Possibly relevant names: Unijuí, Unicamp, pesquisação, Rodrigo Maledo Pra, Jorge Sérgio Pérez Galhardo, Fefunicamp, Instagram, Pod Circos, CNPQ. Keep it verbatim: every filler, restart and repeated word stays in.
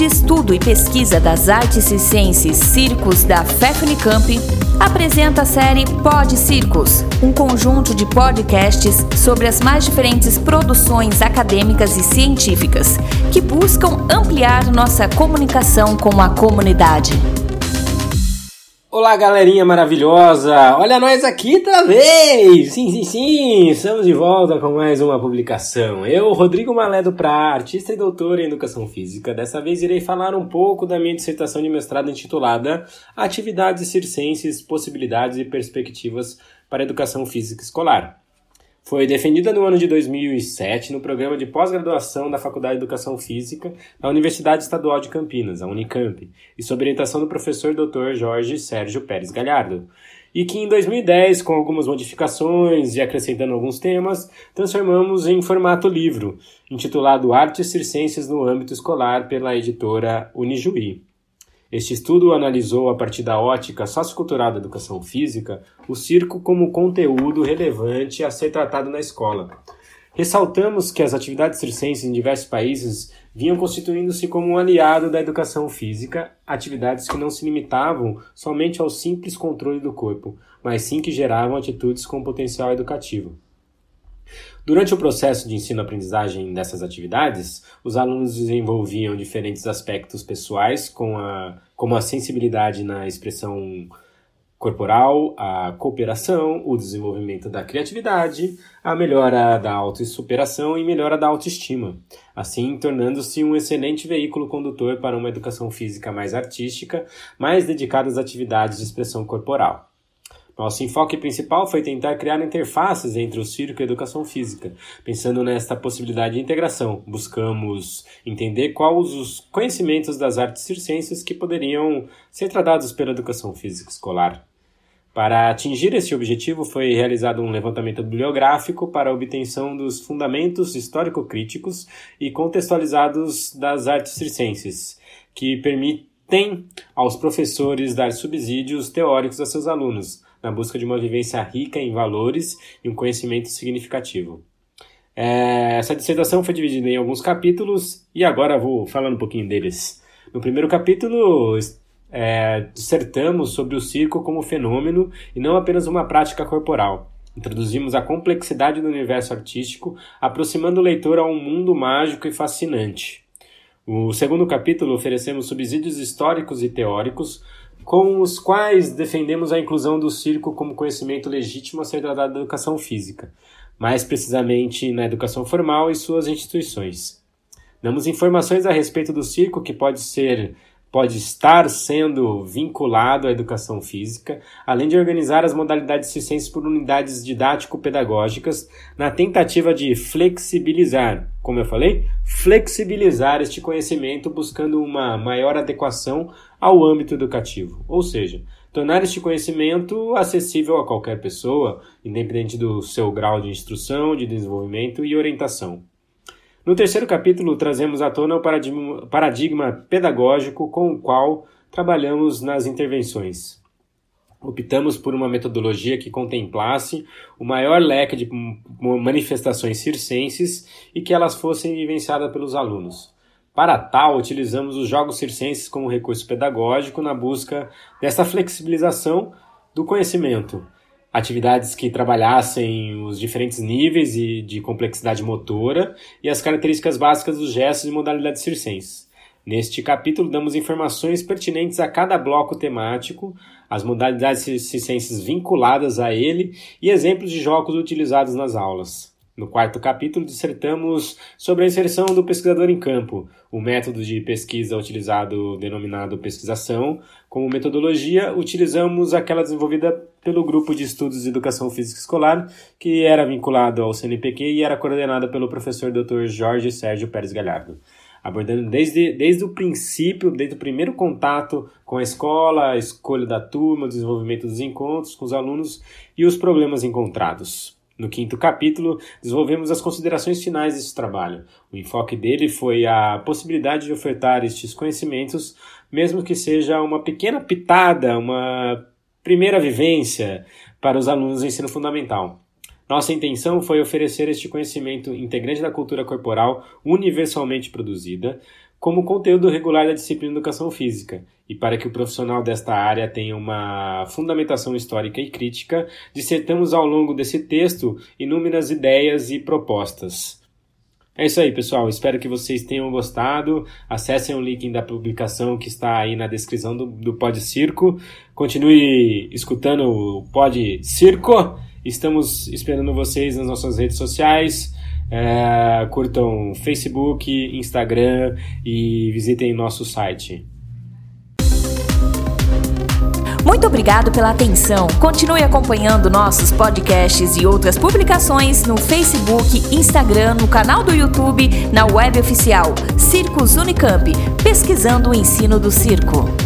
de Estudo e Pesquisa das Artes e Ciências Circos da Fefunicamp, apresenta a série Pod Circos, um conjunto de podcasts sobre as mais diferentes produções acadêmicas e científicas que buscam ampliar nossa comunicação com a comunidade. Olá, galerinha maravilhosa! Olha nós aqui outra vez! Sim, sim, sim! Estamos de volta com mais uma publicação. Eu, Rodrigo Maledo Pra, artista e doutor em Educação Física. Dessa vez irei falar um pouco da minha dissertação de mestrado intitulada Atividades Circenses, Possibilidades e Perspectivas para a Educação Física Escolar. Foi defendida no ano de dois mil e sete no programa de pós-graduação da Faculdade de Educação Física da Universidade Estadual de Campinas, a Unicamp, e sob orientação do professor doutor Jorge Sérgio Pérez Galhardo, e que em dois mil e dez, com algumas modificações e acrescentando alguns temas, transformamos em formato livro, intitulado Artes Circenses no Âmbito Escolar, pela editora Unijuí. Este estudo analisou, a partir da ótica sociocultural da educação física, o circo como conteúdo relevante a ser tratado na escola. Ressaltamos que as atividades circenses em diversos países vinham constituindo-se como um aliado da educação física, atividades que não se limitavam somente ao simples controle do corpo, mas sim que geravam atitudes com potencial educativo. Durante o processo de ensino-aprendizagem dessas atividades, os alunos desenvolviam diferentes aspectos pessoais, com a, como a sensibilidade na expressão corporal, a cooperação, o desenvolvimento da criatividade, a melhora da autossuperação e melhora da autoestima, assim tornando-se um excelente veículo condutor para uma educação física mais artística, mais dedicada às atividades de expressão corporal. Nosso enfoque principal foi tentar criar interfaces entre o circo e a educação física, pensando nesta possibilidade de integração. Buscamos entender quais os conhecimentos das artes circenses que poderiam ser tratados pela educação física escolar. Para atingir esse objetivo, foi realizado um levantamento bibliográfico para a obtenção dos fundamentos histórico-críticos e contextualizados das artes circenses, que permitem aos professores dar subsídios teóricos a seus alunos, na busca de uma vivência rica em valores e um conhecimento significativo. É, essa dissertação foi dividida em alguns capítulos, e agora vou falar um pouquinho deles. No primeiro capítulo, é, dissertamos sobre o circo como fenômeno e não apenas uma prática corporal. Introduzimos a complexidade do universo artístico, aproximando o leitor a um mundo mágico e fascinante. O segundo capítulo, oferecemos subsídios históricos e teóricos, com os quais defendemos a inclusão do circo como conhecimento legítimo a ser tratado da educação física, mais precisamente na educação formal e suas instituições. Damos informações a respeito do circo que pode ser, pode estar sendo vinculado à educação física, além de organizar as modalidades circenses por unidades didático-pedagógicas, na tentativa de flexibilizar, como eu falei, flexibilizar este conhecimento buscando uma maior adequação ao âmbito educativo, ou seja, tornar este conhecimento acessível a qualquer pessoa, independente do seu grau de instrução, de desenvolvimento e orientação. No terceiro capítulo, trazemos à tona o paradigma, paradigma pedagógico com o qual trabalhamos nas intervenções. Optamos por uma metodologia que contemplasse o maior leque de manifestações circenses e que elas fossem vivenciadas pelos alunos. Para tal, utilizamos os jogos circenses como recurso pedagógico na busca dessa flexibilização do conhecimento. Atividades que trabalhassem os diferentes níveis de complexidade motora e as características básicas dos gestos e modalidades circenses. Neste capítulo, damos informações pertinentes a cada bloco temático, as modalidades circenses vinculadas a ele e exemplos de jogos utilizados nas aulas. No quarto capítulo, dissertamos sobre a inserção do pesquisador em campo, o método de pesquisa utilizado, denominado pesquisação. Como metodologia, utilizamos aquela desenvolvida pelo Grupo de Estudos de Educação Física Escolar, que era vinculado ao C N P Q e era coordenada pelo professor doutor Jorge Sérgio Pérez Galhardo, abordando desde, desde o princípio, desde o primeiro contato com a escola, a escolha da turma, o desenvolvimento dos encontros com os alunos e os problemas encontrados. No quinto capítulo, desenvolvemos as considerações finais desse trabalho. O enfoque dele foi a possibilidade de ofertar estes conhecimentos, mesmo que seja uma pequena pitada, uma primeira vivência para os alunos do ensino fundamental. Nossa intenção foi oferecer este conhecimento integrante da cultura corporal universalmente produzida, como conteúdo regular da disciplina de Educação Física, e para que o profissional desta área tenha uma fundamentação histórica e crítica, dissertamos ao longo desse texto inúmeras ideias e propostas. É isso aí, pessoal. Espero que vocês tenham gostado. Acessem o link da publicação que está aí na descrição do, do Pod Circo. Continue escutando o Pod Circo. Estamos esperando vocês nas nossas redes sociais. É, curtam Facebook, Instagram e visitem nosso site. Muito obrigado pela atenção. Continue acompanhando nossos podcasts e outras publicações no Facebook, Instagram, no canal do YouTube, na web oficial Circos Unicamp, pesquisando o ensino do circo.